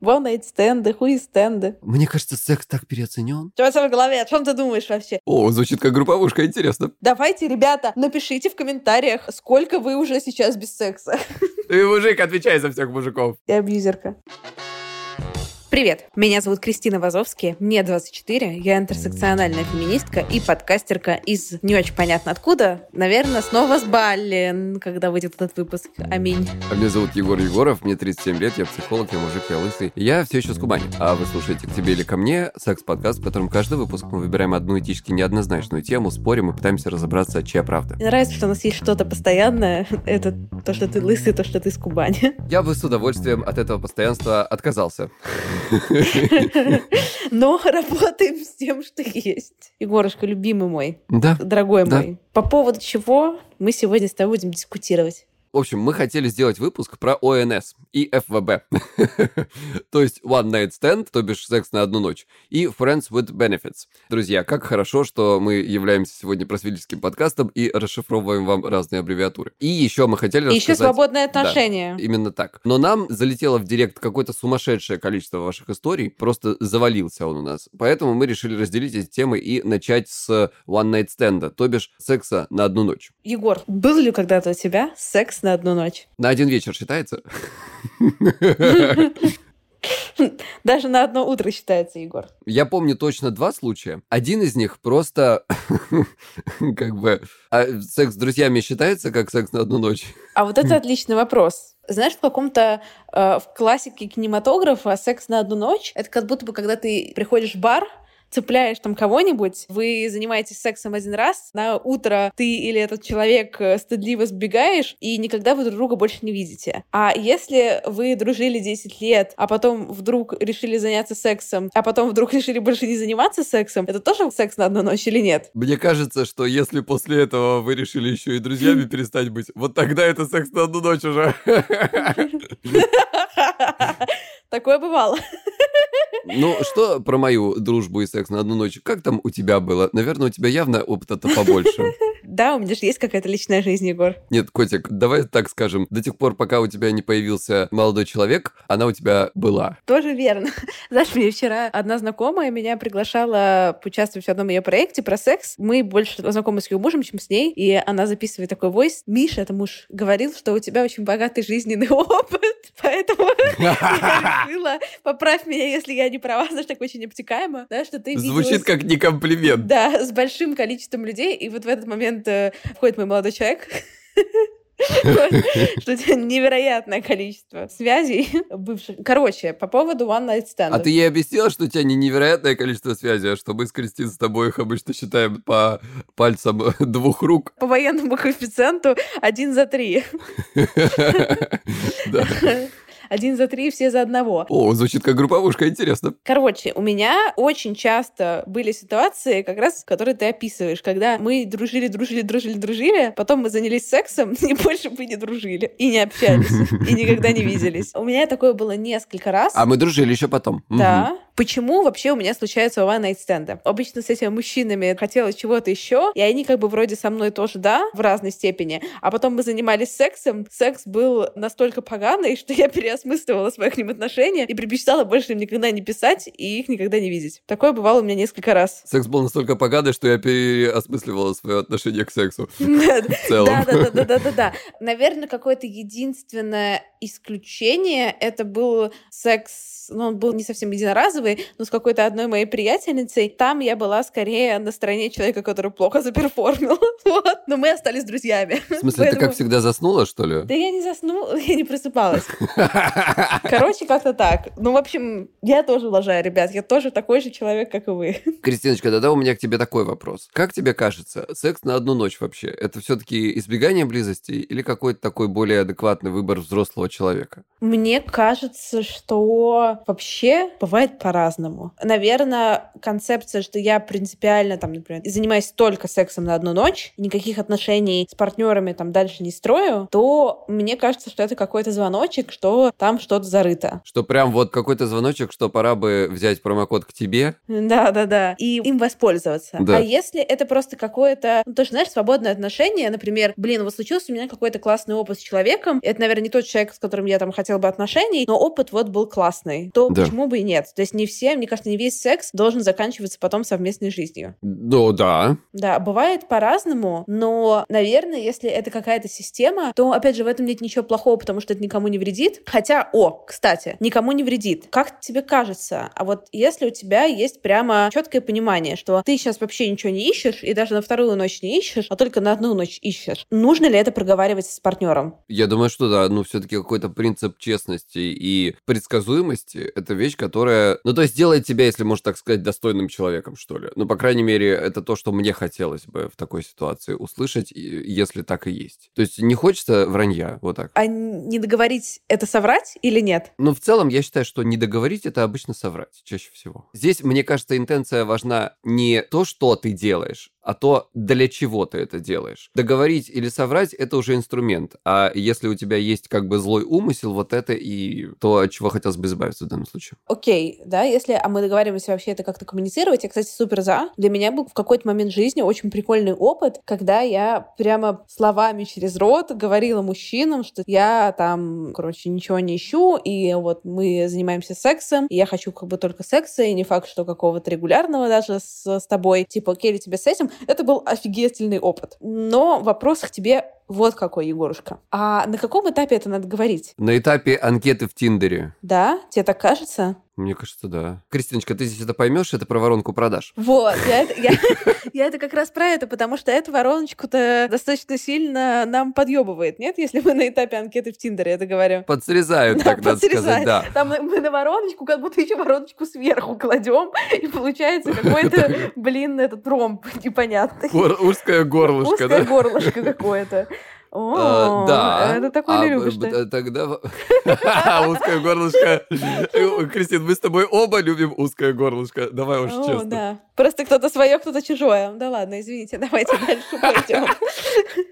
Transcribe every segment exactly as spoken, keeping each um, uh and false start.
One-night-стенды, хуи-стенды. Мне кажется, секс так переоценен. Что у тебя в голове? О чем ты думаешь вообще? О, звучит как групповушка, интересно. Давайте, ребята, напишите в комментариях, сколько вы уже сейчас без секса. Ты мужик, отвечай за всех мужиков. Я абьюзерка. Привет, меня зовут Кристина Вазовски, мне двадцать четыре, я интерсекциональная феминистка и подкастерка из не очень понятно откуда, наверное, снова с Баллин, когда выйдет этот выпуск, аминь. А меня зовут Егор Егоров, мне тридцать семь лет, я психолог, я мужик, я лысый, я все еще с Кубани. А вы слушаете «К тебе или ко мне» секс-подкаст, в котором каждый выпуск мы выбираем одну этически неоднозначную тему, спорим и пытаемся разобраться, чья правда. Мне нравится, что у нас есть что-то постоянное, это то, что ты лысый, то, что ты из Кубани. Я бы с удовольствием от этого постоянства отказался. Но работаем с тем, что есть. Егорушка, любимый мой, да, дорогой да. мой, по поводу чего мы сегодня с тобой будем дискутировать? В общем, мы хотели сделать выпуск про ОНС и эф вэ бэ, то есть One Night Stand, то бишь секс на одну ночь, и Friends with Benefits. Друзья, как хорошо, что мы являемся сегодня просветительским подкастом и расшифровываем вам разные аббревиатуры. И еще мы хотели рассказать... И еще свободные отношения. Да, именно так. Но нам залетело в директ какое-то сумасшедшее количество ваших историй, просто завалился он у нас. Поэтому мы решили разделить эти темы и начать с One Night Stand, то бишь секса на одну ночь. Егор, был ли когда-то у тебя секс на одну ночь? На один вечер считается? Даже на одно утро считается, Егор. Я помню точно два случая. Один из них просто как бы... А секс с друзьями считается как секс на одну ночь? А вот это отличный вопрос. Знаешь, в каком-то э, в классике кинематографа секс на одну ночь — это как будто бы когда ты приходишь в бар, цепляешь там кого-нибудь, вы занимаетесь сексом один раз, на утро ты или этот человек стыдливо сбегаешь, и никогда вы друг друга больше не видите. А если вы дружили десять лет, а потом вдруг решили заняться сексом, а потом вдруг решили больше не заниматься сексом, это тоже секс на одну ночь или нет? Мне кажется, что если после этого вы решили еще и друзьями перестать быть, вот тогда это секс на одну ночь уже. Такое бывало. Ну, что про мою дружбу и секс на одну ночь? Как там у тебя было? Наверное, у тебя явно опыта-то побольше. Да, у меня же есть какая-то личная жизнь, Егор. Нет, котик, давай так скажем. До тех пор, пока у тебя не появился молодой человек, она у тебя была. Тоже верно. Знаешь, мне вчера одна знакомая меня приглашала поучаствовать в одном ее проекте про секс. Мы больше знакомы с ее мужем, чем с ней. И она записывает такой войс. Миша, это муж, говорил, что у тебя очень богатый жизненный опыт. Поэтому я решила, поправь меня, если я не права, знаешь, так очень обтекаемо, да, что ты видела... Звучит как не комплимент. Да, с большим количеством людей, и вот в этот момент э, входит мой молодой человек... Что у тебя невероятное количество связей бывших. Короче, по поводу One Night Stand. А ты ей объяснила, что у тебя не невероятное количество связей, а что мы с Кристин с тобой их обычно считаем по пальцам двух рук? По военному коэффициенту один за три. Да. Один за три, все за одного. О, звучит как групповушка, интересно. Короче, у меня очень часто были ситуации, как раз, которые ты описываешь, когда мы дружили, дружили, дружили, дружили, потом мы занялись сексом, и больше мы не дружили, и не общались, и никогда не виделись. У меня такое было несколько раз. А мы дружили еще потом. Да. почему вообще у меня случаются one-night-стенды. Обычно с этими мужчинами хотелось чего-то еще, и они как бы вроде со мной тоже, да, в разной степени. А потом мы занимались сексом. Секс был настолько поганый, что я переосмысливала свои к ним отношения и предпочитала больше им никогда не писать и их никогда не видеть. Такое бывало у меня несколько раз. Секс был настолько поганый, что я переосмысливала свое отношение к сексу. Да-да-да-да-да-да. Наверное, какое-то единственное исключение — это был секс, ну, он был не совсем единоразовый, но с какой-то одной моей приятельницей. Там я была скорее на стороне человека, который плохо заперформил. Вот. Но мы остались друзьями. В смысле, поэтому... ты как всегда заснула, что ли? Да я не заснула, я не просыпалась. Короче, как-то так. Ну, в общем, я тоже лажаю, ребят. Я тоже такой же человек, как и вы. Кристиночка, тогда у меня к тебе такой вопрос. Как тебе кажется, секс на одну ночь вообще? Это все-таки избегание близости или какой-то такой более адекватный выбор взрослого человека? Мне кажется, что вообще бывает по-разному. Наверное, концепция, что я принципиально, там, например, занимаюсь только сексом на одну ночь, никаких отношений с партнерами там дальше не строю, то мне кажется, что это какой-то звоночек, что там что-то зарыто. Что прям вот какой-то звоночек, что пора бы взять промокод к тебе. Да-да-да. И им воспользоваться. Да. А если это просто какое-то, ну, тоже, знаешь, свободное отношение, например, блин, вот случился у меня какой-то классный опыт с человеком, это, наверное, не тот человек, с которым я там хотела бы отношений, но опыт вот был классный, то да. Почему бы и нет? То есть не все, мне кажется, не весь секс должен заканчиваться потом совместной жизнью. Ну, да. Да, бывает по-разному, но, наверное, если это какая-то система, то, опять же, в этом нет ничего плохого, потому что это никому не вредит. Хотя, о, кстати, никому не вредит. Как тебе кажется? А вот если у тебя есть прямо четкое понимание, что ты сейчас вообще ничего не ищешь, и даже на вторую ночь не ищешь, а только на одну ночь ищешь, нужно ли это проговаривать с партнером? Я думаю, что да, но все-таки какой-то принцип честности и предсказуемости — это вещь, которая, ну, то есть делает тебя, если можно так сказать, достойным человеком, что ли. Ну, по крайней мере, это то, что мне хотелось бы в такой ситуации услышать, если так и есть. То есть не хочется вранья, вот так. А не договорить — это соврать или нет? Ну, в целом, я считаю, что не договорить — это обычно соврать, чаще всего. Здесь, мне кажется, интенция важна не то, что ты делаешь, а то, для чего ты это делаешь. Договорить или соврать — это уже инструмент. А если у тебя есть как бы злой умысел, вот это и то, от чего хотелось бы избавиться в данном случае. Окей, да, если а мы договариваемся вообще это как-то коммуницировать, я, кстати, супер за. Для меня был в какой-то момент жизни очень прикольный опыт, когда я прямо словами через рот говорила мужчинам, что я там, короче, ничего не ищу, и вот мы занимаемся сексом, и я хочу как бы только секса, и не факт, что какого-то регулярного даже с, с тобой. Типа, окей, или тебе с этим... Это был офигительный опыт. Но вопрос к тебе вот какой, Егорушка. А на каком этапе это надо говорить? На этапе анкеты в Тиндере. Да? Тебе так кажется? Мне кажется, да. Кристиночка, ты здесь это поймешь, это про воронку продаж. Вот, я это как раз про это, потому что эту вороночку-то достаточно сильно нам подъебывает, нет? Если мы на этапе анкеты в Тиндере, я это говорю. Подсрезают, так надо сказать, да. Там мы на вороночку, как будто еще вороночку сверху кладем, и получается какой-то, блин, этот ромб непонятный. Узкое горлышко, да? Узкое горлышко какое-то. О, да. Это такой люблю, что... Тогда... Узкое горлышко. Кристин, мы с тобой оба любим узкое горлышко. Давай уж честно. О, да. Просто кто-то свое, кто-то чужое. Да ладно, извините, давайте дальше пойдем.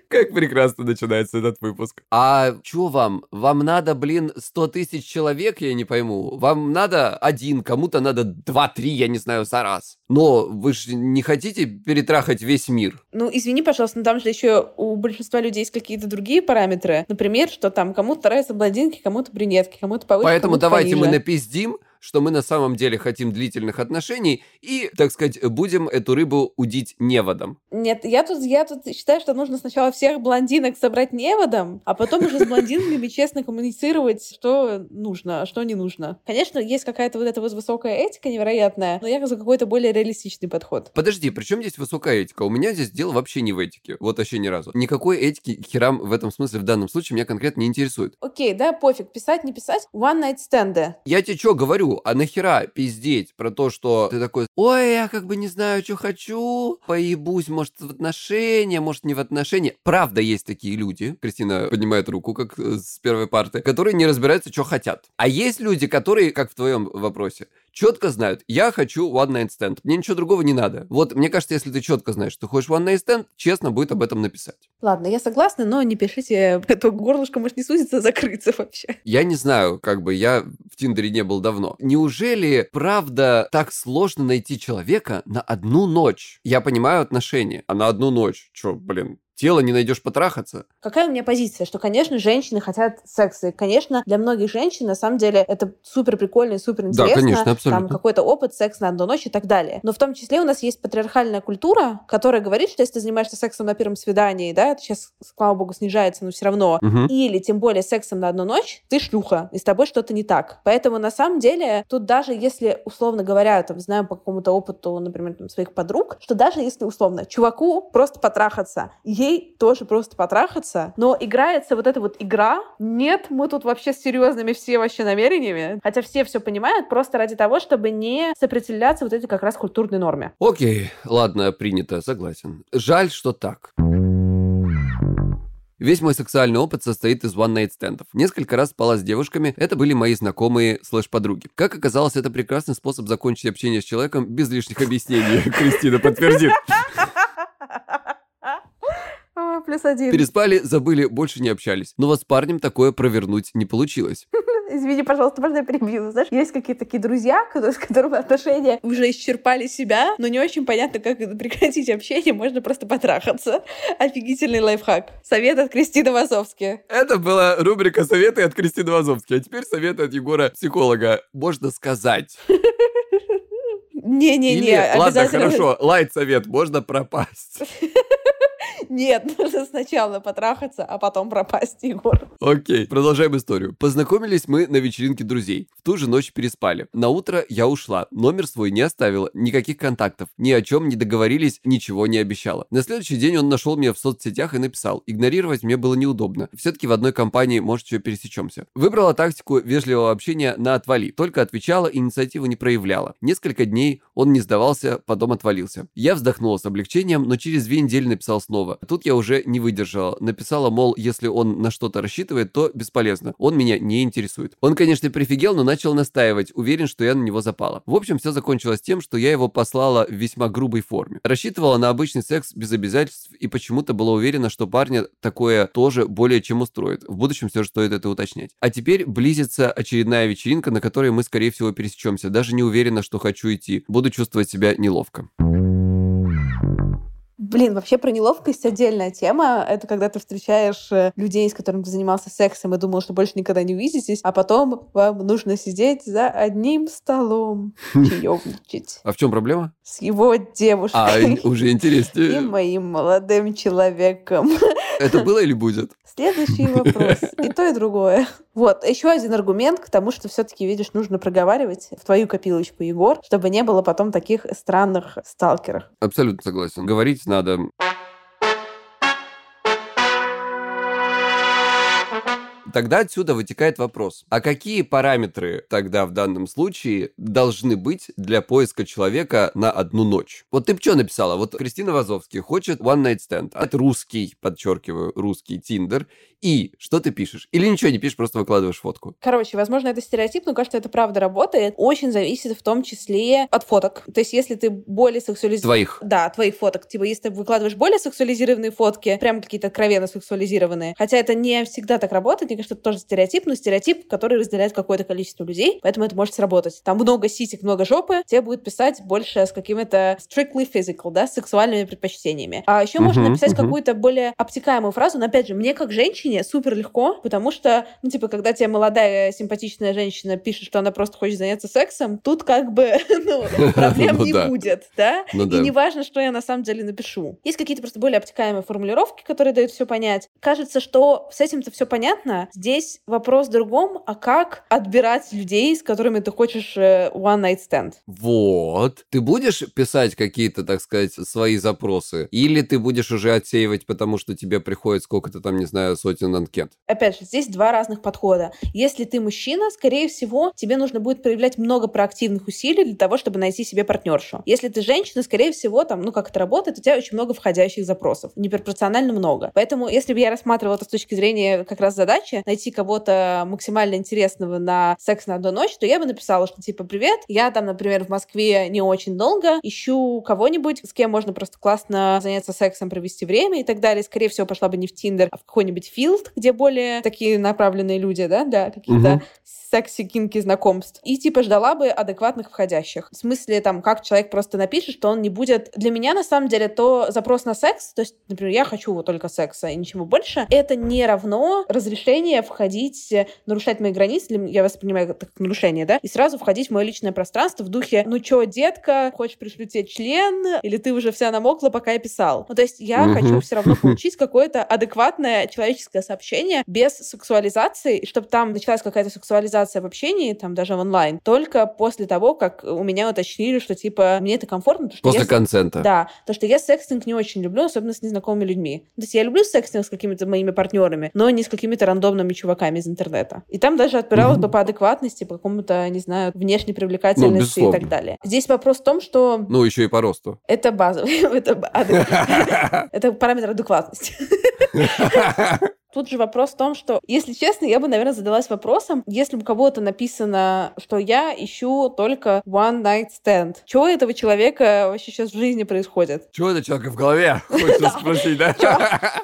Как прекрасно начинается этот выпуск. А чё вам? Вам надо, блин, сто тысяч человек, я не пойму. Вам надо один, кому-то надо два-три, я не знаю, за раз. Но вы же не хотите перетрахать весь мир? Ну, извини, пожалуйста, но там же еще у большинства людей есть какие-то другие параметры. Например, что там кому-то нравятся блондинки, кому-то брюнетки, кому-то повыше, поэтому кому-то давайте пониже. Мы напиздим, что мы на самом деле хотим длительных отношений и, так сказать, будем эту рыбу удить неводом. Нет, я тут, я тут считаю, что нужно сначала всех блондинок собрать неводом, а потом уже с блондинками честно коммуницировать, что нужно, а что не нужно. Конечно, есть какая-то вот эта вот высокая этика невероятная, но я за какой-то более реалистичный подход. Подожди, при чем здесь высокая этика? У меня здесь дело вообще не в этике, вот вообще ни разу. Никакой этики к херам в этом смысле в данном случае меня конкретно не интересует. Окей, да, пофиг, писать, не писать, one night stand. Я тебе что говорю? А нахера пиздеть про то, что ты такой, ой, я как бы не знаю, что хочу, поебусь, может, в отношения, может, не в отношения. Правда, есть такие люди, Кристина поднимает руку, как с первой парты, которые не разбираются, что хотят. А есть люди, которые, как в твоем вопросе, четко знают, я хочу one-night stand, мне ничего другого не надо. Вот, мне кажется, если ты четко знаешь, что ты хочешь one-night stand, честно будет об этом написать. Ладно, я согласна, но не пишите, это горлышко может не сузиться, а закрыться вообще. Я не знаю, как бы я в Тиндере не был давно. Неужели, правда, так сложно найти человека на одну ночь? Я понимаю отношения, а на одну ночь, чё, блин, тело не найдешь потрахаться. Какая у меня позиция? Что, конечно, женщины хотят секса. И, конечно, для многих женщин, на самом деле, это супер прикольно и супер интересно. Да, конечно, абсолютно. Там какой-то опыт, секс на одну ночь и так далее. Но в том числе у нас есть патриархальная культура, которая говорит, что если ты занимаешься сексом на первом свидании, да, это сейчас, слава богу, снижается, но все равно, угу. или, тем более, сексом на одну ночь, ты шлюха, и с тобой что-то не так. Поэтому, на самом деле, тут даже если, условно говоря, там, знаю по какому-то опыту, например, там, своих подруг, что даже если, условно, чуваку просто потрахаться, ей тоже просто потрахаться, но играется вот эта вот игра. Нет, мы тут вообще с серьезными все вообще намерениями. Хотя все все понимают просто ради того, чтобы не сопротивляться вот этой как раз культурной норме. Окей, ладно, принято, согласен. Жаль, что так. Весь мой сексуальный опыт состоит из one-night-стендов. Несколько раз спала с девушками, это были мои знакомые слэш-подруги. Как оказалось, это прекрасный способ закончить общение с человеком без лишних объяснений. Кристина подтвердит. Плюс один. Переспали, забыли, больше не общались. Но вот с парнем такое провернуть не получилось. Извини, пожалуйста, можно я перебью? Знаешь, есть какие-то такие друзья, с которыми отношения уже исчерпали себя, но не очень понятно, как прекратить общение, можно просто потрахаться. Офигительный лайфхак. Совет от Кристины Вазовски. Это была рубрика «Советы от Кристины Вазовски», а теперь советы от Егора, психолога. Можно сказать... Не-не-не, обязательно... Ладно, хорошо, лайт-совет, можно пропасть. Нет, нужно сначала потрахаться, а потом пропасть, Егор. Окей, продолжаем историю. Познакомились мы на вечеринке друзей. В ту же ночь переспали. Наутро я ушла, номер свой не оставила, никаких контактов, ни о чем не договорились, ничего не обещала. На следующий день он нашел меня в соцсетях и написал. Игнорировать мне было неудобно. Все-таки в одной компании, может, еще пересечемся. Выбрала тактику вежливого общения на отвали. Только отвечала, инициативу не проявляла. Несколько дней он не сдавался, потом отвалился. Я вздохнула с облегчением, но через две недели написал снова. Тут я уже не выдержала. Написала, мол, если он на что-то рассчитывает, то бесполезно. Он меня не интересует. Он, конечно, прифигел, но начал настаивать. Уверен, что я на него запала. В общем, все закончилось тем, что я его послала в весьма грубой форме. Рассчитывала на обычный секс без обязательств и почему-то была уверена, что парня такое тоже более чем устроит. В будущем все же стоит это уточнять. А теперь близится очередная вечеринка, на которой мы, скорее всего, пересечемся. Даже не уверена, что хочу идти. Буду чувствовать себя неловко. Блин, вообще про неловкость отдельная тема. Это когда ты встречаешь людей, с которыми ты занимался сексом и думал, что больше никогда не увидитесь, а потом вам нужно сидеть за одним столом, чаевничать. А в чем проблема? С его девушкой. А, уже интереснее. И моим молодым человеком. Это было или будет? Следующий вопрос. И то, и другое. Вот, еще один аргумент к тому, что все-таки, видишь, нужно проговаривать в твою копилочку, Егор, чтобы не было потом таких странных сталкеров. Абсолютно согласен. Говорить надо... Тогда отсюда вытекает вопрос, а какие параметры тогда в данном случае должны быть для поиска человека на одну ночь? Вот ты бы что написала? Вот Кристина Вазовски хочет One Night Stand. А это русский, подчеркиваю, русский Tinder. И что ты пишешь? Или ничего не пишешь, просто выкладываешь фотку? Короче, возможно, это стереотип, но кажется, это правда работает. Очень зависит в том числе от фоток. То есть, если ты более сексуализированный... Твоих. Да, твоих фоток. Типа, если ты выкладываешь более сексуализированные фотки, прям какие-то откровенно сексуализированные. Хотя это не всегда так работает, мне что это тоже стереотип, но стереотип, который разделяет какое-то количество людей, поэтому это может сработать. Там много сисек, много жопы, тебе будет писать больше с какими-то strictly physical, да, с сексуальными предпочтениями. А еще uh-huh, можно написать uh-huh. какую-то более обтекаемую фразу, но, опять же, мне как женщине супер легко, потому что, ну, типа, когда тебе молодая, симпатичная женщина пишет, что она просто хочет заняться сексом, тут как бы, ну, проблем не будет, да? И не важно, что я на самом деле напишу. Есть какие-то просто более обтекаемые формулировки, которые дают все понять. Кажется, что с этим-то все понятно. Здесь вопрос в другом, а как отбирать людей, с которыми ты хочешь one night stand? Вот. Ты будешь писать какие-то, так сказать, свои запросы? Или ты будешь уже отсеивать, потому что тебе приходит сколько-то там, не знаю, сотен анкет? Опять же, здесь два разных подхода. Если ты мужчина, скорее всего, тебе нужно будет проявлять много проактивных усилий для того, чтобы найти себе партнершу. Если ты женщина, скорее всего, там, ну, как это работает, у тебя очень много входящих запросов. Непропорционально много. Поэтому, если бы я рассматривала это с точки зрения как раз задачи, задача найти кого-то максимально интересного на секс на одну ночь, то я бы написала, что типа «Привет, я там, например, в Москве не очень долго, ищу кого-нибудь, с кем можно просто классно заняться сексом, провести время» и так далее. Скорее всего, пошла бы не в Тиндер, а в какой-нибудь Филд, где более такие направленные люди, да, для каких-то угу. секси-кинки знакомств. И типа ждала бы адекватных входящих. В смысле, там, как человек просто напишет, что он не будет... Для меня, на самом деле, то запрос на секс, то есть, например, я хочу вот только секса и ничего больше, это не равно разрешение входить, нарушать мои границы, я воспринимаю это как нарушение, да, и сразу входить в мое личное пространство в духе «Ну чё, детка, хочешь пришлю тебе член?» или «Ты уже вся намокла, пока я писал». Ну, то есть я угу. хочу все равно получить какое-то адекватное человеческое сообщение без сексуализации, чтобы там началась какая-то сексуализация в общении, там даже в онлайн, только после того, как у меня уточнили, что типа мне это комфортно. Потому, после я... консента. Да, потому что я секстинг не очень люблю, особенно с незнакомыми людьми. То есть я люблю секстинг с какими-то моими партнерами, но не с какими-то рандомными чуваками из интернета. И там даже отпиралось mm-hmm. бы по адекватности, по какому-то, не знаю, внешней привлекательности ну, и так далее. Здесь вопрос в том, что... Ну, еще и по росту. Это базовый. Это параметр адекватности. Тут же вопрос в том, что, если честно, я бы, наверное, задалась вопросом, если у кого-то написано, что я ищу только one night stand, чего этого человека вообще сейчас в жизни происходит? Чего это человека в голове? Хочется спросить, да?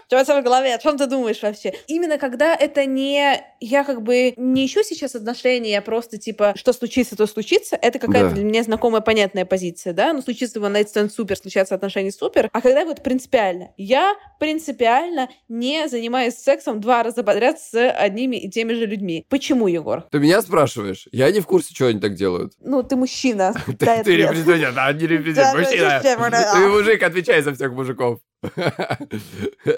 Чего это в голове? О чем ты думаешь вообще? Именно когда это не... Я как бы не ищу сейчас отношения, я просто типа, что случится, то случится. Это какая-то для меня знакомая, понятная позиция, да? Ну, случится one night stand супер, случаются отношения супер. А когда вот принципиально? Я принципиально не занимаюсь сексом два раза подряд с одними и теми же людьми. Почему, Егор? Ты меня спрашиваешь? Я не в курсе, чего они так делают. Ну, ты мужчина. Ты репрезентатор, да, не репрезентатор. Мужчина. Ты мужик, отвечай за всех мужиков.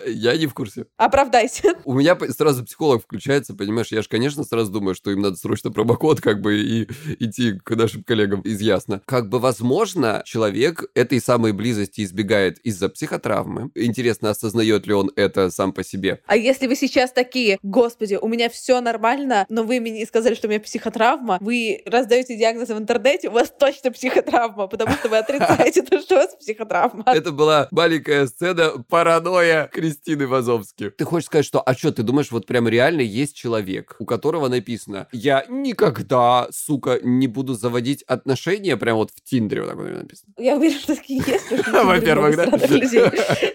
Я не в курсе. Оправдайся. У меня сразу психолог включается, понимаешь? Я же, конечно, сразу думаю, что им надо срочно промокод, как бы, и идти к нашим коллегам из Ясно. Как бы, возможно, человек этой самой близости избегает из-за психотравмы. Интересно, осознает ли он это сам по себе. А если вы сейчас такие: «Господи, у меня все нормально, но вы мне сказали, что у меня психотравма», вы раздаете диагнозы в интернете, у вас точно психотравма, потому что вы отрицаете то, что у вас психотравма. Это была маленькая сцена паранойя Кристины Вазовски. Ты хочешь сказать, что, а что, ты думаешь, вот прям реально есть человек, у которого написано: «Я никогда, сука, не буду заводить отношения», прям вот в Тиндере вот так вот написано? Я уверена, что такие есть. Во-первых, да.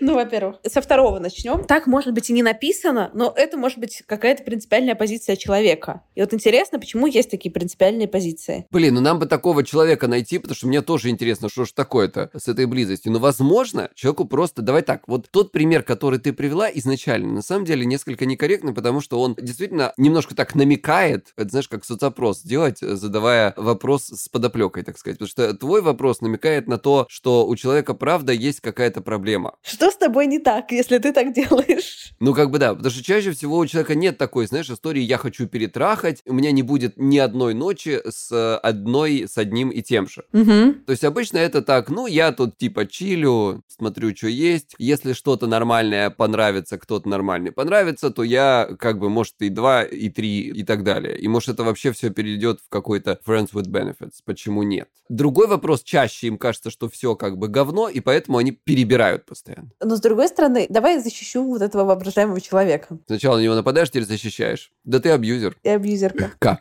Ну, во-первых. Со второго начнем. Так, может быть, и не написано, но это может быть какая-то принципиальная позиция человека. И вот интересно, почему есть такие принципиальные позиции. Блин, ну нам бы такого человека найти, потому что мне тоже интересно, что ж такое-то с этой близостью. Но, возможно, человеку просто... Давай так, вот тот пример, который ты привела изначально, на самом деле несколько некорректный, потому что он действительно немножко так намекает, это, знаешь, как соцопрос делать, задавая вопрос с подоплекой, так сказать, потому что твой вопрос намекает на то, что у человека, правда, есть какая-то проблема. Что с тобой не так, если ты так делаешь? Ну, как бы да, потому что чаще всего у человека нет такой, знаешь, истории «я хочу перетрахать», у меня не будет ни одной ночи с одной, с одним и тем же. Угу. То есть обычно это так, ну, я тут типа чилю, смотрю, что есть, если что-то нормальное понравится, кто-то нормальный понравится, то я, как бы, может, и два, и три, и так далее. И, может, это вообще все перейдет в какой-то friends with benefits. Почему нет? Другой вопрос. Чаще им кажется, что все, как бы, говно, и поэтому они перебирают постоянно. Но, с другой стороны, давай я защищу вот этого воображаемого человека. Сначала на него нападаешь, теперь защищаешь. Да ты абьюзер. И абьюзерка. Как?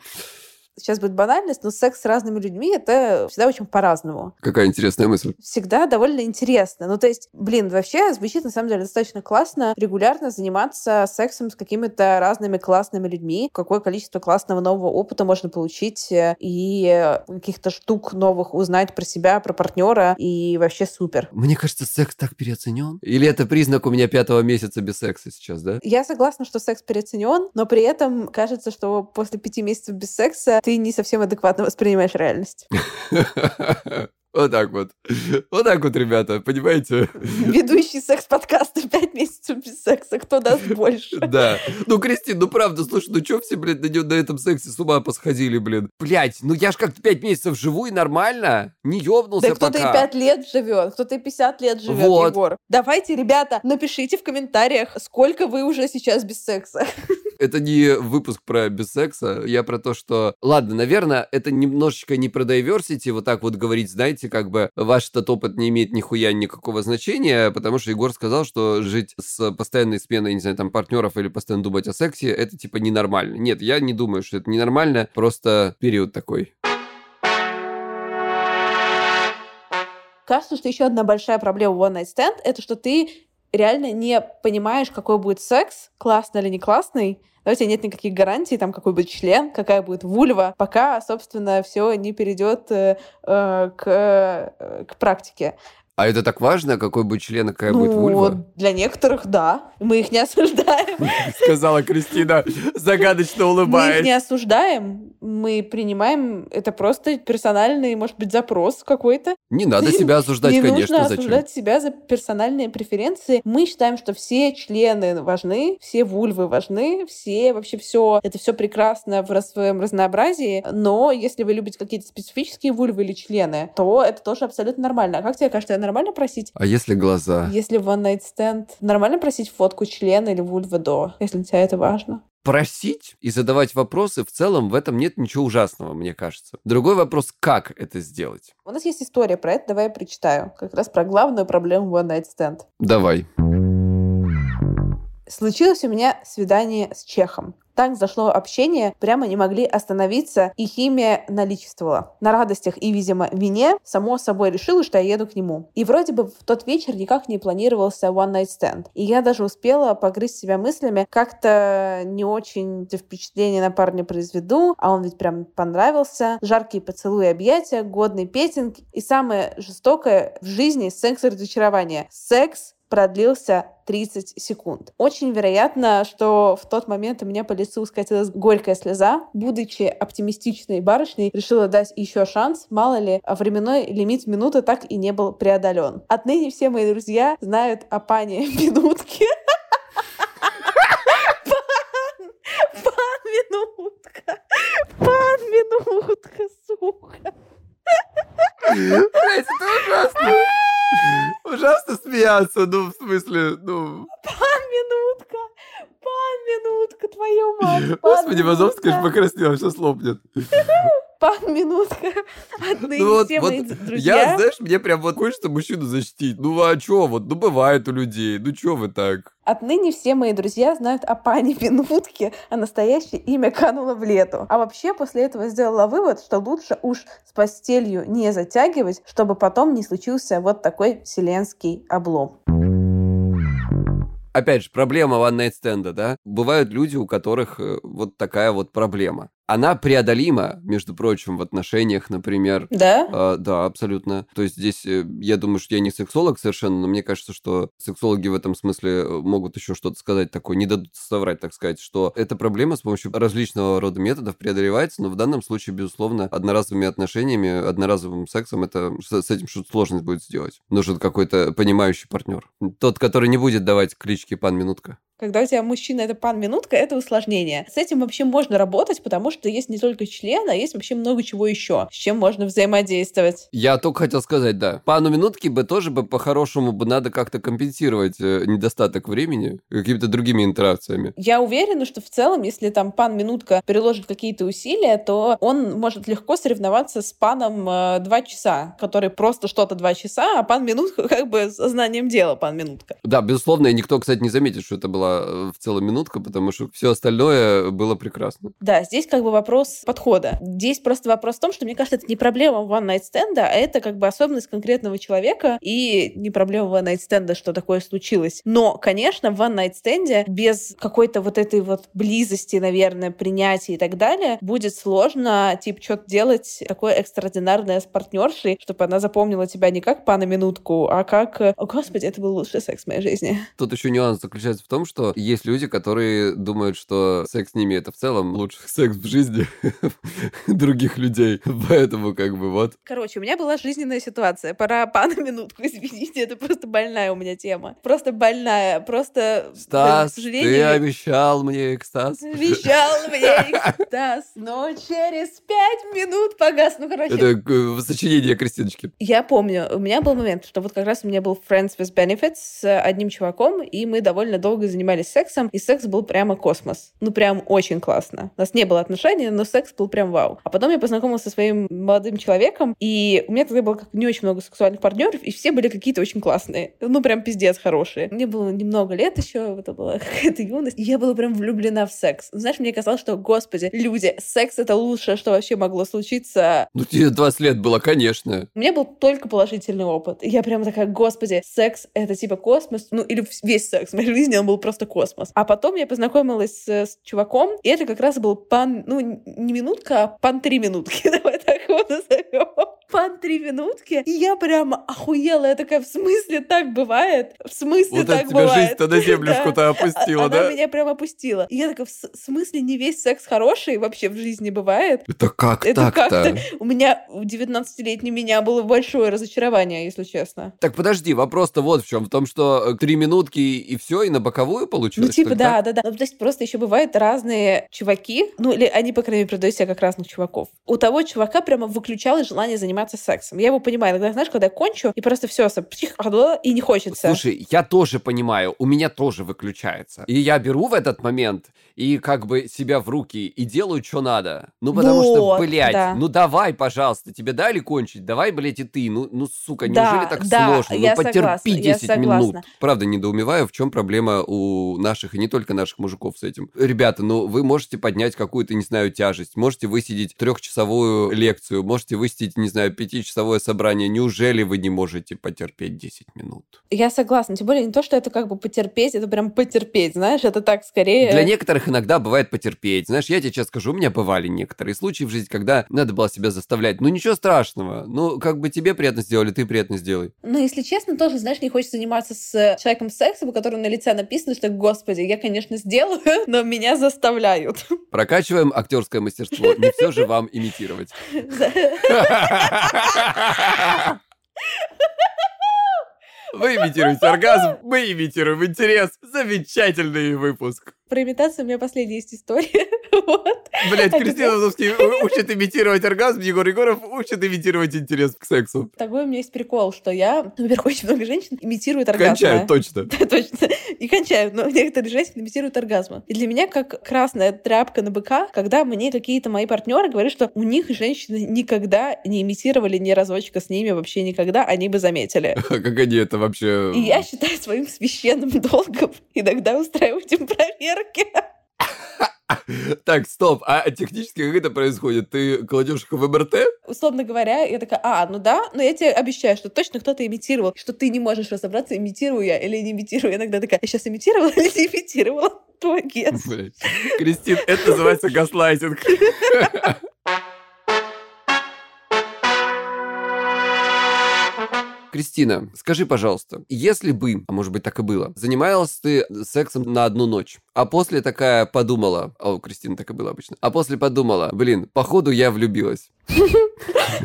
Сейчас будет банальность, но секс с разными людьми — это всегда очень по-разному. Какая интересная мысль. Всегда довольно интересно. Ну, то есть, блин, вообще звучит, на самом деле, достаточно классно регулярно заниматься сексом с какими-то разными классными людьми. Какое количество классного нового опыта можно получить и каких-то штук новых узнать про себя, про партнера, и вообще супер. Мне кажется, секс так переоценен. Или это признак у меня пятого месяца без секса сейчас, да? Я согласна, что секс переоценен, но при этом кажется, что после пяти месяцев без секса ты не совсем адекватно воспринимаешь реальность. Вот так вот. Вот так вот, ребята, понимаете? Ведущий секс-подкаста пять месяцев без секса. Кто даст больше? Да. Ну, Кристин, ну правда, слушай, ну что все, блядь, на, на этом сексе с ума посходили, блин? Блядь, ну я ж как-то пять месяцев живу и нормально. Не ёбнулся да пока. Да кто-то и пять лет живет, кто-то и пятьдесят лет живет, вот. Егор. Давайте, ребята, напишите в комментариях, сколько вы уже сейчас без секса. Это не выпуск про без секса. Я про то, что... Ладно, наверное, это немножечко не про diversity, вот так вот говорить, знаете, как бы ваш этот опыт не имеет нихуя никакого значения, потому что Егор сказал, что жить с постоянной сменой, не знаю, там, партнеров или постоянно думать о сексе, это типа ненормально. Нет, я не думаю, что это ненормально, просто период такой. Кажется, что еще одна большая проблема в One Night Stand — это что ты реально не понимаешь, какой будет секс, классный или не классный. Но у тебя нет никаких гарантий, там, какой будет член, какая будет вульва, пока, собственно, все не перейдет э, к, э, к практике. А это так важно, какой будет член, какая ну, будет вульва? Для некоторых, да. Мы их не осуждаем. Сказала Кристина, загадочно улыбаясь. Мы их не осуждаем, мы принимаем, это просто персональный, может быть, запрос какой-то. Не надо себя осуждать, конечно, зачем? Не нужно осуждать себя за персональные преференции. Мы считаем, что все члены важны, все вульвы важны, все вообще все, это все прекрасно в своем разнообразии, но если вы любите какие-то специфические вульвы или члены, то это тоже абсолютно нормально. А как тебе кажется, нормально просить? А если глаза? Если в One Night Stand, нормально просить фотку члена или вульвы до, если для тебя это важно? Просить и задавать вопросы, в целом в этом нет ничего ужасного, мне кажется. Другой вопрос, как это сделать? У нас есть история про это, давай я прочитаю. Как раз про главную проблему One Night Stand. Давай. Случилось у меня свидание с чехом. Так зашло общение, прямо не могли остановиться, и химия наличествовала. На радостях и, видимо, вине, само собой решила, что я еду к нему. И вроде бы в тот вечер никак не планировался One Night Stand. И я даже успела погрызть себя мыслями, как-то не очень впечатление на парня произведу, а он ведь прям понравился. Жаркие поцелуи и объятия, годный петинг. И самое жестокое в жизни — секс-разочарование. Секс продлился тридцать секунд. Очень вероятно, что в тот момент у меня по лицу скатилась горькая слеза. Будучи оптимистичной барышней, решила дать еще шанс. Мало ли, временной лимит минуты так и не был преодолен. Отныне все мои друзья знают о пане Минутке. Пан Минутка. Пан Минутка, сука. Блять, это ужасно. Ужасно смеяться, ну, в смысле, ну... Пан Минутка! Пан Минутка, твою мать! Господи, Вазовская же покраснела, сейчас лопнет. Пан Минутка, отныне ну, вот, все вот мои друзья. Я, знаешь, мне прям вот хочется мужчину защитить. Ну, а чё вот? Ну, бывает у людей. Ну, чё вы так? Отныне все мои друзья знают о пане Минутке, а настоящее имя кануло в лету. А вообще, после этого сделала вывод, что лучше уж с постелью не затягивать, чтобы потом не случился вот такой вселенский облом. Опять же, проблема One Night Stand, да? Бывают люди, у которых вот такая вот проблема. Она преодолима, между прочим, в отношениях, например. Да? А, да, абсолютно. То есть здесь, я думаю, что я не сексолог совершенно, но мне кажется, что сексологи в этом смысле могут еще что-то сказать такое, не дадут соврать, так сказать, что эта проблема с помощью различного рода методов преодолевается, но в данном случае, безусловно, одноразовыми отношениями, одноразовым сексом, это с этим что-то сложно будет сделать. Нужен какой-то понимающий партнер. Тот, который не будет давать клички «Пан Минутка». Когда у тебя мужчина — это пан Минутка, это усложнение. С этим вообще можно работать, потому что есть не только член, а есть вообще много чего еще, с чем можно взаимодействовать. Я только хотел сказать, да. Пану Минутке бы тоже бы по-хорошему бы надо как-то компенсировать недостаток времени какими-то другими интеракциями. Я уверена, что в целом, если там пан Минутка приложит какие-то усилия, то он может легко соревноваться с паном два часа, который просто что-то два часа, а пан Минутка как бы сознанием дела пан Минутка. Да, безусловно, и никто, кстати, не заметит, что это была в целом минутка, потому что все остальное было прекрасно. Да, здесь как бы вопрос подхода. Здесь просто вопрос в том, что, мне кажется, это не проблема One Night Stand, а это как бы особенность конкретного человека и не проблема One Night Stand, что такое случилось. Но, конечно, в One Night Stand без какой-то вот этой вот близости, наверное, принятия и так далее, будет сложно, типа, что-то делать такое экстраординарное с партнершей, чтобы она запомнила тебя не как пана Минутку, а как... О, Господи, это был лучший секс в моей жизни. Тут еще нюанс заключается в том, что что есть люди, которые думают, что секс с ними — это в целом лучший секс в жизни других людей. Поэтому как бы вот. Короче, у меня была жизненная ситуация. Пора пану Минутку, извините, это просто больная у меня тема. Просто больная, просто... Стас, да, ты обещал мне экстаз. Обещал мне экстаз, но через пять минут погас. Ну, короче... Это сочинение Кристиночки. Я помню, у меня был момент, что вот как раз у меня был Friends with Benefits с одним чуваком, и мы довольно долго занимались занимались сексом, и секс был прямо космос. Ну, прям очень классно. У нас не было отношений, но секс был прям вау. А потом я познакомилась со своим молодым человеком, и у меня тогда было как не очень много сексуальных партнеров, и все были какие-то очень классные. Ну, прям пиздец хорошие. Мне было немного лет еще, это была какая-то юность, и я была прям влюблена в секс. Знаешь, мне казалось, что, господи, люди, секс — это лучшее, что вообще могло случиться. Ну, тебе двадцать лет было, конечно. У меня был только положительный опыт. И я прям такая, господи, секс — это типа космос. Ну, или весь секс. В моей жизни он был просто космос. А потом я познакомилась с чуваком, и это как раз был пан... Ну, не минутка, а пан три минутки. Давай так его назовем. Пан три минутки. И я прям охуела. Я такая, в смысле так бывает? В смысле вот так бывает? Вот жизнь-то на землюшку-то опустила, да? Она меня прям опустила. И я такая, в смысле не весь секс хороший вообще в жизни бывает? Это как так-то? У меня, у девятнадцатилетнего меня было большое разочарование, если честно. Так, подожди, вопрос-то вот в чем. В том, что три минутки и все, и на боковую получилось? Ну, типа, да, да, да. Ну, то есть просто еще бывают разные чуваки, ну, или они, по крайней мере, продают себя как разных чуваков. У того чувака прямо выключалось желание заниматься сексом. Я его понимаю. Иногда, знаешь, когда я кончу, и просто все, и не хочется. Слушай, я тоже понимаю, у меня тоже выключается. И я беру в этот момент и как бы себя в руки и делаю, что надо. Ну, потому вот, что, блядь, да. Ну давай, пожалуйста, тебе дали кончить? Давай, блядь, и ты. Ну, ну сука, неужели да, так да, сложно? Ну, потерпи десять минут. Правда, недоумеваю, в чем проблема у наших, и не только наших мужиков с этим. Ребята, ну, вы можете поднять какую-то, не знаю, тяжесть, можете высидеть трехчасовую лекцию, можете высидеть, не знаю, пятичасовое собрание. Неужели вы не можете потерпеть десять минут? Я согласна. Тем более не то, что это как бы потерпеть, это прям потерпеть, знаешь, это так скорее... Для некоторых иногда бывает потерпеть. Знаешь, я тебе сейчас скажу, у меня бывали некоторые случаи в жизни, когда надо было себя заставлять. Ну, ничего страшного. Ну, как бы тебе приятно сделали, ты приятно сделай. Ну, если честно, тоже, знаешь, не хочется заниматься с человеком сексом, у которого на лице написано, что, господи, я, конечно, сделаю, но меня заставляют. Прокачиваем актерское мастерство. Не все же вам имитировать. Вы имитируете оргазм, мы имитируем интерес. Замечательный выпуск. Про имитацию у меня последняя есть история. Вот. Блять, Кристина Лозовский учит имитировать оргазм, Егор Егоров учит имитировать интерес к сексу. Такой у меня есть прикол, что я... Во-первых, очень много женщин имитируют оргазм. Кончают, точно. Да, точно. И кончают, но некоторые женщины имитируют оргазм. И для меня как красная тряпка на быка, когда мне какие-то мои партнеры говорят, что у них женщины никогда не имитировали ни разочка с ними, вообще никогда, они бы заметили. Как они это вообще... И я считаю своим священным долгом иногда устраивать им проверки. Так, стоп, а технически как это происходит? Ты кладешь их в МРТ? Условно говоря, я такая, а, ну да, но я тебе обещаю, что точно кто-то имитировал, что ты не можешь разобраться, имитирую я или не имитирую. Я иногда такая, я сейчас имитировала или не имитировала? Твой гец. Кристин, это называется газлайтинг. Кристина, скажи, пожалуйста, если бы, а может быть так и было, занималась ты сексом на одну ночь, а после такая подумала, а у Кристины так и было обычно, а после подумала, блин, походу я влюбилась.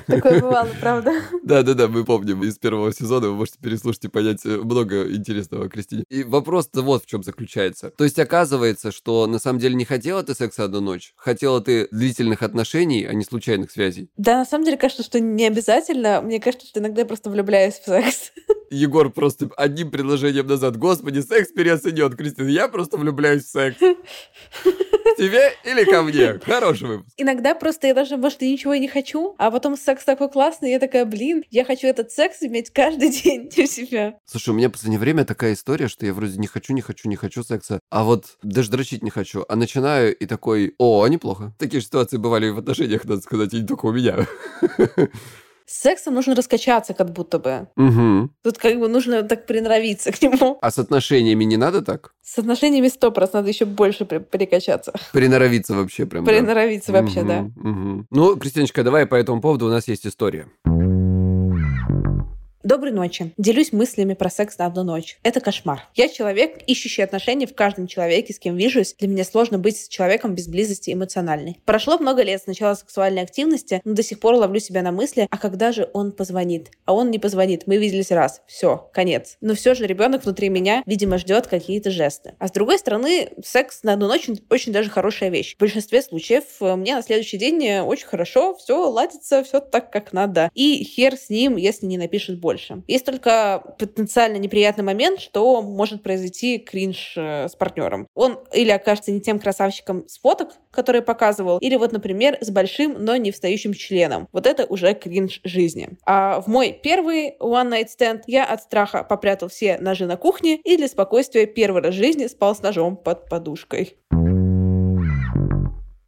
Такое бывало, правда? Да-да-да, мы помним из первого сезона, вы можете переслушать и понять много интересного о Кристине. И вопрос-то вот в чем заключается. То есть оказывается, что на самом деле не хотела ты секса одну ночь, хотела ты длительных отношений, а не случайных связей? Да, на самом деле, кажется, что не обязательно. Мне кажется, что иногда я просто влюбляюсь в секс. Егор просто одним предложением назад. Господи, секс переоценен, Кристина. Я просто влюбляюсь в секс. К тебе или ко мне? Хороший выпуск. Иногда просто я даже, может, ничего и не хочу, а потом секс такой классный, я такая, блин, я хочу этот секс иметь каждый день у себя. Слушай, у меня в последнее время такая история, что я вроде не хочу, не хочу, не хочу секса, а вот даже дрочить не хочу, а начинаю и такой, о, неплохо. Такие ситуации бывали и в отношениях, надо сказать, и не только у меня. С сексом нужно раскачаться как будто бы. Угу. Тут как бы нужно так приноровиться к нему. А с отношениями не надо так? С отношениями сто процентов надо еще больше перекачаться. Приноровиться вообще прям. Приноровиться да? вообще, угу, да. Угу. Ну, Кристиночка, давай по этому поводу у нас есть история. Доброй ночи. Делюсь мыслями про секс на одну ночь. Это кошмар. Я человек, ищущий отношения в каждом человеке, с кем вижусь. Для меня сложно быть с человеком без близости эмоциональной. Прошло много лет с начала сексуальной активности, но до сих пор ловлю себя на мысли, а когда же он позвонит? А он не позвонит. Мы виделись раз. Все. Конец. Но все же ребенок внутри меня, видимо, ждет какие-то жесты. А с другой стороны, секс на одну ночь очень даже хорошая вещь. В большинстве случаев мне на следующий день очень хорошо, все ладится, все так, как надо. И хер с ним, если не напишет больше. больше. Есть только потенциально неприятный момент, что может произойти кринж с партнером. Он или окажется не тем красавчиком с фоток, который показывал, или вот, например, с большим, но не встающим членом. Вот это уже кринж жизни. А в мой первый уан найт стэнд я от страха попрятал все ножи на кухне и для спокойствия первый раз в жизни спал с ножом под подушкой.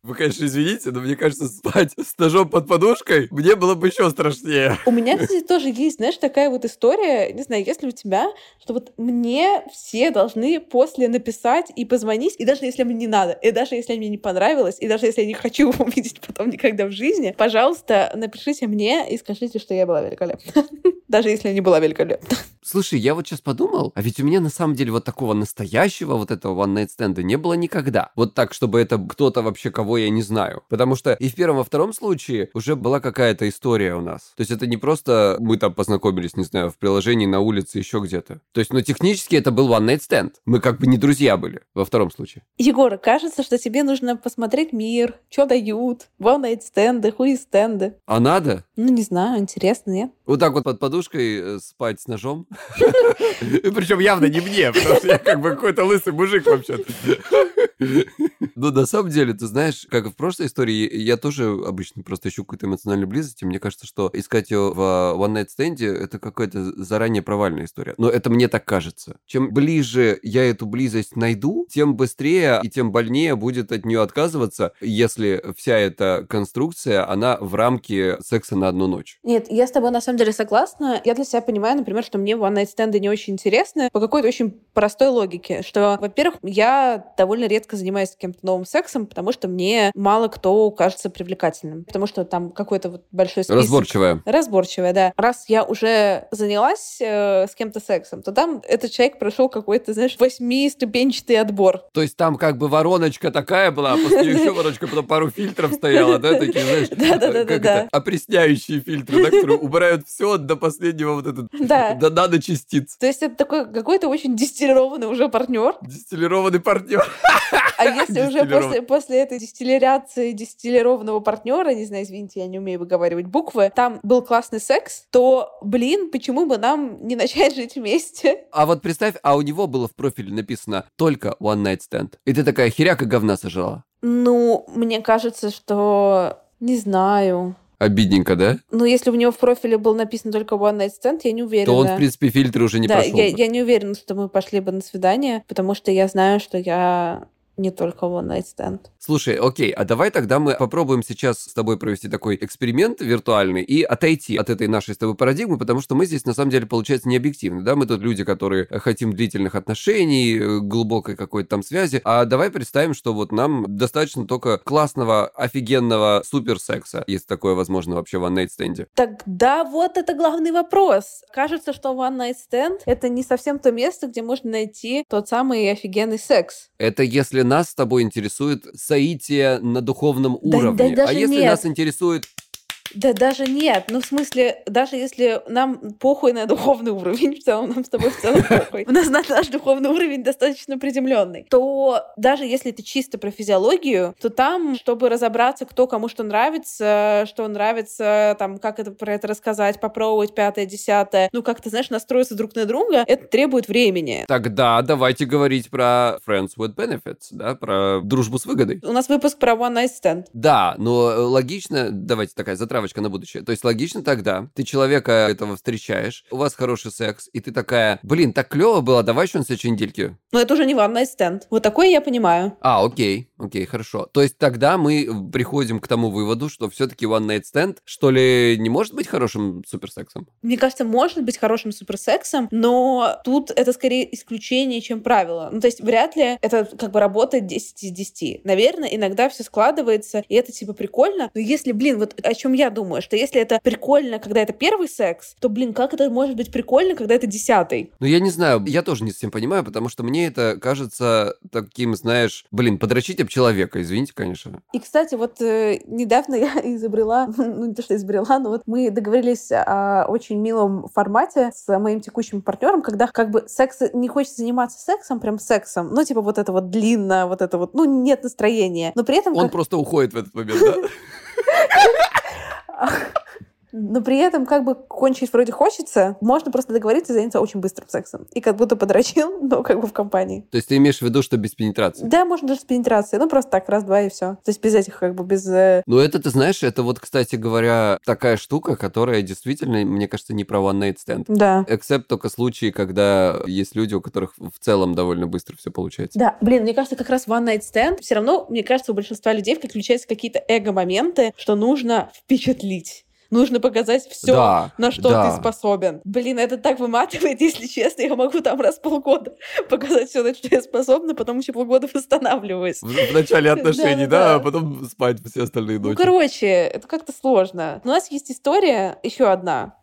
Вы, конечно, извините, но мне кажется, спать с ножом под подушкой мне было бы еще страшнее. У меня, кстати, тоже есть, знаешь, такая вот история, не знаю, если у тебя, что вот мне все должны после написать и позвонить, и даже если мне не надо, и даже если мне не понравилось, и даже если я не хочу его увидеть потом никогда в жизни, пожалуйста, напишите мне и скажите, что я была великолепна. Даже если я не была великолепна. Слушай, я вот сейчас подумал, а ведь у меня на самом деле вот такого настоящего вот этого уан найт стэнда не было никогда. Вот так, чтобы это кто-то вообще, кого я не знаю. Потому что и в первом, и в втором случае уже была какая-то история у нас. То есть это не просто мы там познакомились, не знаю, в приложении, на улице, еще где-то. То есть, ну, технически это был уан найт стэнд. Мы как бы не друзья были во втором случае. Егор, кажется, что тебе нужно посмотреть мир, что дают, уан найт стэнды, хуи стэнды. А надо? Ну, не знаю, интересно, нет? Вот так вот под подушкой спать с ножом? Причем явно не мне, потому что я как бы какой-то лысый мужик вообще-то. Ну, на самом деле, ты знаешь, как и в прошлой истории, я тоже обычно просто ищу какую-то эмоциональную близость, и мне кажется, что искать ее в уан найт стэнде это какая-то заранее провальная история. Но это мне так кажется. Чем ближе я эту близость найду, тем быстрее и тем больнее будет от нее отказываться, если вся эта конструкция, она в рамке секса на одну ночь. Нет, я с тобой на самом деле согласна. Я для себя понимаю, например, что мне уан найт стэнды не очень интересны по какой-то очень простой логике, что, во-первых, я довольно редко занимаюсь каким-то новым сексом, потому что мне мало кто кажется привлекательным. Потому что там какой-то вот большой список. Разборчивая. Разборчивая, да. Раз я уже занялась э, с кем-то сексом, то там этот человек прошел какой-то, знаешь, восьмиступенчатый отбор. То есть там как бы вороночка такая была, а после еще вороночка, потом пару фильтров стояла, да, такие, знаешь, как это, опресняющие фильтры, которые убирают все до последнего вот этот, до наночастиц. То есть это такой какой-то очень дистиллированный уже партнер. Дистиллированный партнер. А если уже после, после этой дистилляции дистиллированного партнера, не знаю, извините, я не умею выговаривать буквы, там был классный секс, то, блин, почему бы нам не начать жить вместе? А вот представь, а у него было в профиле написано «Только уан найт стэнд». И ты такая херяка говна сожрала. Ну, мне кажется, что... Не знаю... Обидненько, да? Ну, если у него в профиле был написан только уан найт стэнд, я не уверена. То он, в принципе, фильтры уже не да, прошел. Да, я, я не уверена, что мы пошли бы на свидание, потому что я знаю, что я... Не только уан найт стэнд. Слушай, окей, а давай тогда мы попробуем сейчас с тобой провести такой эксперимент виртуальный и отойти от этой нашей с тобой парадигмы, потому что мы здесь, на самом деле, получается, не объективны, да? Мы тут люди, которые хотим длительных отношений, глубокой какой-то там связи, а давай представим, что вот нам достаточно только классного, офигенного суперсекса, если такое возможно вообще в уан найт стэнде. Тогда вот это главный вопрос. Кажется, что уан найт стэнд — это не совсем то место, где можно найти тот самый офигенный секс. Это если нас с тобой интересует соитие на духовном да, уровне. Да, а если нет. Нас интересует... Да даже нет. Ну, в смысле, даже если нам похуй на духовный уровень, в целом нам с тобой в целом похуй. У нас наш духовный уровень достаточно приземленный. То даже если это чисто про физиологию, то там, чтобы разобраться, кто кому что нравится, что нравится, там, как это про это рассказать, попробовать пятое, десятое, ну, как-то, знаешь, настроиться друг на друга, это требует времени. Тогда давайте говорить про friends with benefits, да, про дружбу с выгодой. У нас выпуск про уан найт стэнд. Да, но логично, давайте такая затравочка на будущее. То есть логично тогда, ты человека этого встречаешь, у вас хороший секс, и ты такая, блин, так клево было, давай еще на следующей недельке. Ну, это уже не уан найт стэнд. Вот такое я понимаю. А, окей, окей, хорошо. То есть тогда мы приходим к тому выводу, что все-таки уан найт стэнд, что ли, не может быть хорошим суперсексом? Мне кажется, может быть хорошим суперсексом, но тут это скорее исключение, чем правило. Ну, то есть вряд ли это как бы работает десять из десяти. Наверное, иногда все складывается, и это типа прикольно, но если, блин, вот о чем я думаю, что если это прикольно, когда это первый секс, то, блин, как это может быть прикольно, когда это десятый? Ну, я не знаю, я тоже не совсем понимаю, потому что мне это кажется таким, знаешь, блин, подрочить об человека, извините, конечно. И, кстати, вот э, недавно я изобрела, ну, не то, что изобрела, но вот мы договорились о очень милом формате с моим текущим партнером, когда как бы секс, не хочется заниматься сексом, прям сексом, ну, типа вот это вот длинно, вот это вот, ну, нет настроения, но при этом... Он как... просто уходит в этот момент, да? но при этом как бы кончить вроде хочется, можно просто договориться и заняться очень быстрым сексом. И как будто подрочил, но как бы в компании. То есть ты имеешь в виду, что без пенетрации? Да, можно даже с пенетрацией. Ну, просто так, раз-два и все. То есть без этих как бы, без... Ну, это, ты знаешь, это вот, кстати говоря, такая штука, которая действительно, мне кажется, не про one-night stand. Да. Эксепт только случаи, когда есть люди, у которых в целом довольно быстро все получается. Да, блин, мне кажется, как раз one-night stand все равно, мне кажется, у большинства людей включаются какие-то эго-моменты, что нужно впечатлить. Нужно показать все, да, на что да. ты способен. Блин, это так выматывает, если честно. Я могу там раз в полгода показать все, на что я способна, потом еще полгода восстанавливаюсь. В, в начале отношений, да, да, да, а потом спать все остальные ночи. Ну, короче, это как-то сложно. У нас есть история еще одна.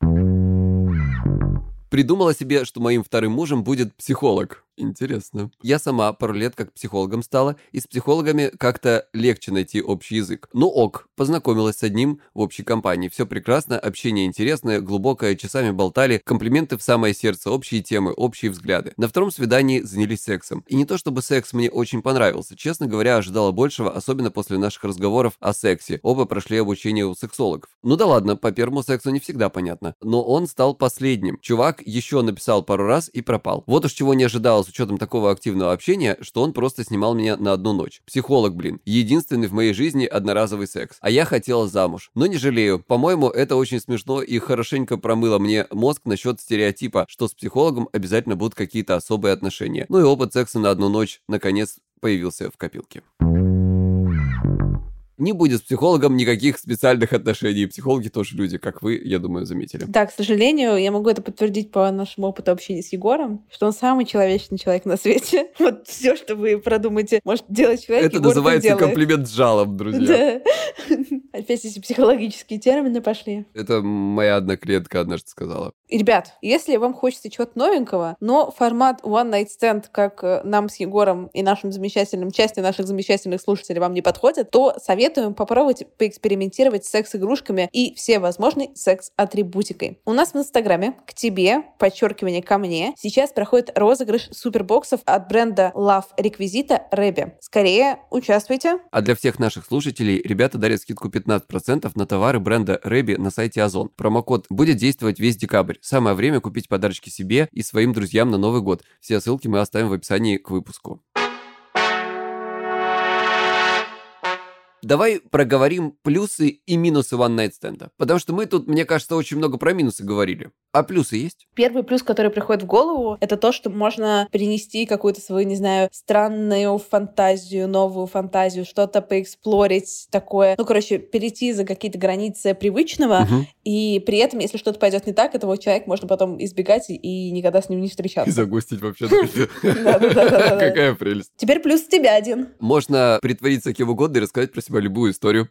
Придумала себе, что моим вторым мужем будет психолог. Интересно. Я сама пару лет как психологом стала, и с психологами как-то легче найти общий язык. Ну ок, познакомилась с одним в общей компании. Все прекрасно, общение интересное, глубокое, часами болтали, комплименты в самое сердце, общие темы, общие взгляды. На втором свидании занялись сексом. И не то чтобы секс мне очень понравился, честно говоря, ожидала большего, особенно после наших разговоров о сексе. Оба прошли обучение у сексологов. Ну да ладно, по первому сексу не всегда понятно. Но он стал последним. Чувак еще написал пару раз и пропал. Вот уж чего не ожидалось с учетом такого активного общения, что он просто снимал меня на одну ночь. Психолог, блин. Единственный в моей жизни одноразовый секс. А я хотела замуж. Но не жалею. По-моему, это очень смешно и хорошенько промыло мне мозг насчет стереотипа, что с психологом обязательно будут какие-то особые отношения. Ну и опыт секса на одну ночь, наконец, появился в копилке. Не будет с психологом никаких специальных отношений. Психологи тоже люди, как вы, я думаю, заметили. Да, к сожалению, я могу это подтвердить по нашему опыту общения с Егором, что он самый человечный человек на свете. Вот все, что вы продумаете, может делать человек. Это Егор называется комплимент с жалом, друзья. Да. Опять эти психологические термины пошли. Это моя одна клиентка однажды сказала. И, ребят, если вам хочется чего-то новенького, но формат One Night Stand, как нам с Егором и нашим замечательным, части наших замечательных слушателей вам не подходит, то советуем попробовать поэкспериментировать с секс-игрушками и всевозможной секс-атрибутикой. У нас в Инстаграме «К тебе», подчеркивание «ко мне», сейчас проходит розыгрыш супербоксов от бренда Love Requisita Рэби. Скорее участвуйте. А для всех наших слушателей ребята дарят скидку пятнадцать процентов на товары бренда Рэби на сайте Озон. Промокод будет действовать весь декабрь. Самое время купить подарочки себе и своим друзьям на Новый год. Все ссылки мы оставим в описании к выпуску. Давай проговорим плюсы и минусы one-night стенда. Потому что мы тут, мне кажется, очень много про минусы говорили. А плюсы есть? Первый плюс, который приходит в голову, это то, что можно принести какую-то свою, не знаю, странную фантазию, новую фантазию, что-то поэксплорить такое. Ну, короче, перейти за какие-то границы привычного. Угу. И при этом, если что-то пойдет не так, этого человека можно потом избегать и никогда с ним не встречаться. И загустить вообще-то. Какая прелесть. Теперь плюс тебя один. Можно притвориться кем угодно и рассказать про себя любую историю.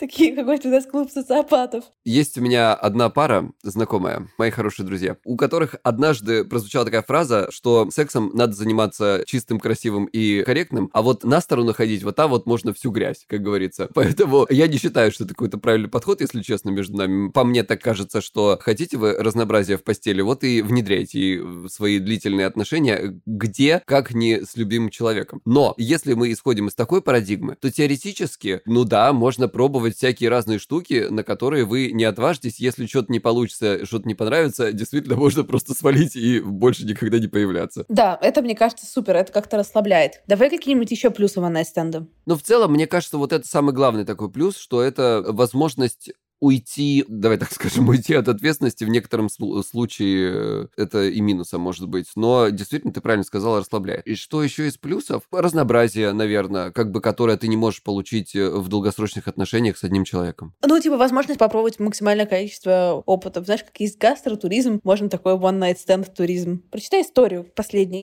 Такие какой-то у нас клуб социопатов. Есть у меня одна пара знакомая, мои хорошие друзья, у которых однажды прозвучала такая фраза, что сексом надо заниматься чистым, красивым и корректным, а вот на сторону ходить, вот там вот можно всю грязь, как говорится. Поэтому я не считаю, что это какой-то правильный подход, если честно, между нами. По мне так кажется, что хотите вы разнообразия в постели, вот и внедряйте свои длительные отношения где, как не с любимым человеком. Но если мы исходим из такой парадигмы, то теоретически, ну да, можно пробовать всякие разные штуки, на которые вы не отважитесь. Если что-то не получится, что-то не понравится, действительно можно просто свалить и больше никогда не появляться. Да, это, мне кажется, супер, это как-то расслабляет. Давай какие-нибудь еще плюсы one-night стенда. Ну, в целом, мне кажется, вот это самый главный такой плюс, что это возможность уйти, давай так скажем, уйти от ответственности в некотором сл- случае это и минусом может быть, но действительно, ты правильно сказала, расслабляет. И что еще из плюсов? Разнообразие, наверное, как бы, которое ты не можешь получить в долгосрочных отношениях с одним человеком. Ну, типа, возможность попробовать максимальное количество опытов. Знаешь, как есть гастротуризм, можно такой one-night stand туризм. Прочитай историю последней.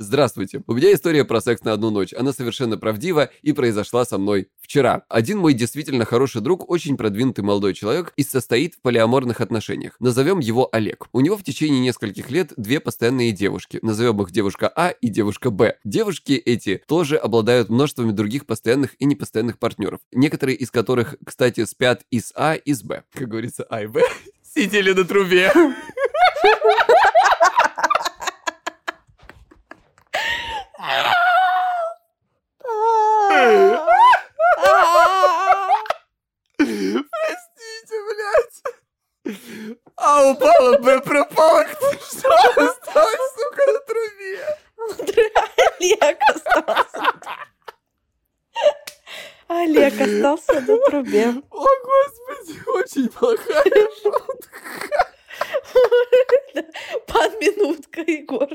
Здравствуйте. У меня история про секс на одну ночь. Она совершенно правдива и произошла со мной вчера. Один мой действительно хороший друг, очень продвинутый молодой человек и состоит в полиаморных отношениях. Назовем его Олег. У него в течение нескольких лет две постоянные девушки. Назовем их девушка А и девушка Б. Девушки эти тоже обладают множеством других постоянных и непостоянных партнеров. Некоторые из которых, кстати, спят и с А, и с Б. Как говорится, А и Б сидели на трубе. А упала боеприпалок, ты что? Осталась, сука, на трубе. Олег остался. Олег остался на трубе. О, Господи, очень плохая шутка. Под минутка, Егор.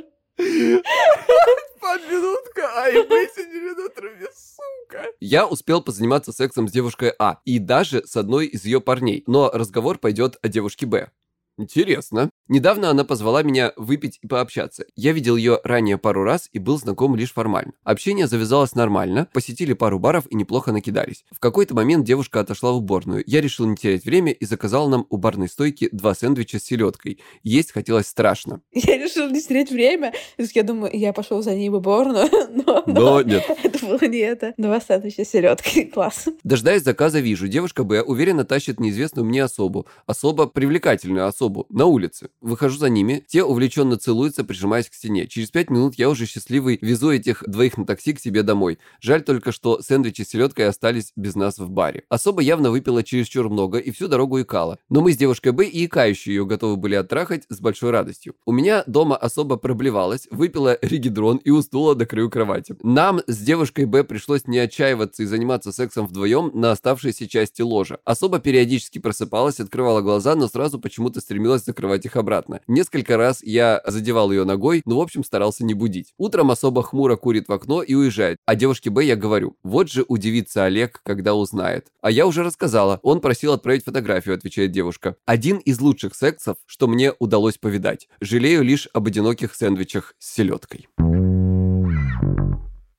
Под минутка, а и мы сидели на трубе, сука. Я успел позаниматься сексом с девушкой А и даже с одной из ее парней, но разговор пойдет о девушке Б. Интересно. Недавно она позвала меня выпить и пообщаться. Я видел ее ранее пару раз и был знаком лишь формально. Общение завязалось нормально, посетили пару баров и неплохо накидались. В какой-то момент девушка отошла в уборную. Я решил не терять время и заказал нам у барной стойки два сэндвича с селедкой. Есть хотелось страшно. Я решил не терять время. То есть я думаю, я пошел за ней в уборную, но, но нет. Это было не это. Два сэндвича с селедкой. Класс. Дожидаясь заказа, вижу, девушка Б уверенно тащит неизвестную мне особу, особо привлекательную особу. На улице. Выхожу за ними, те увлеченно целуются, прижимаясь к стене. Через пять минут я уже счастливый везу этих двоих на такси к себе домой. Жаль только, что сэндвичи с селедкой остались без нас в баре. Особо явно выпила чересчур много и всю дорогу икала. Но мы с девушкой Б и икающие ее готовы были оттрахать с большой радостью. У меня дома особо проблевалась, выпила регидрон и уснула до краю кровати. Нам с девушкой Б пришлось не отчаиваться и заниматься сексом вдвоем на оставшейся части ложа. Особо периодически просыпалась, открывала глаза, но сразу почему-то стремилась стремилась закрывать их обратно. Несколько раз я задевал ее ногой, но в общем старался не будить. Утром особо хмуро курит в окно и уезжает. А девушке Б я говорю: вот же удивится Олег, когда узнает. А я уже рассказала. Он просил отправить фотографию, отвечает девушка. Один из лучших сексов, что мне удалось повидать. Жалею лишь об одиноких сэндвичах с селедкой.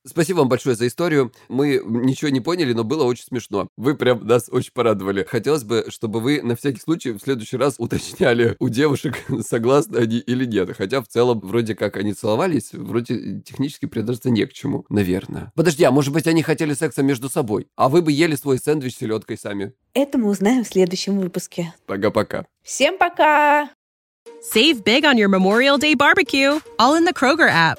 Спасибо вам большое за историю. Мы ничего не поняли, но было очень смешно. Вы прям нас очень порадовали. Хотелось бы, чтобы вы на всякий случай в следующий раз уточняли у девушек, согласны они или нет. Хотя в целом вроде как они целовались, вроде технически придраться не к чему, наверное. Подожди, а может быть они хотели секса между собой, а вы бы ели свой сэндвич с селедкой сами? Это мы узнаем в следующем выпуске. Пока-пока. Всем пока! Save big on your Memorial Day barbecue, all in the Kroger app.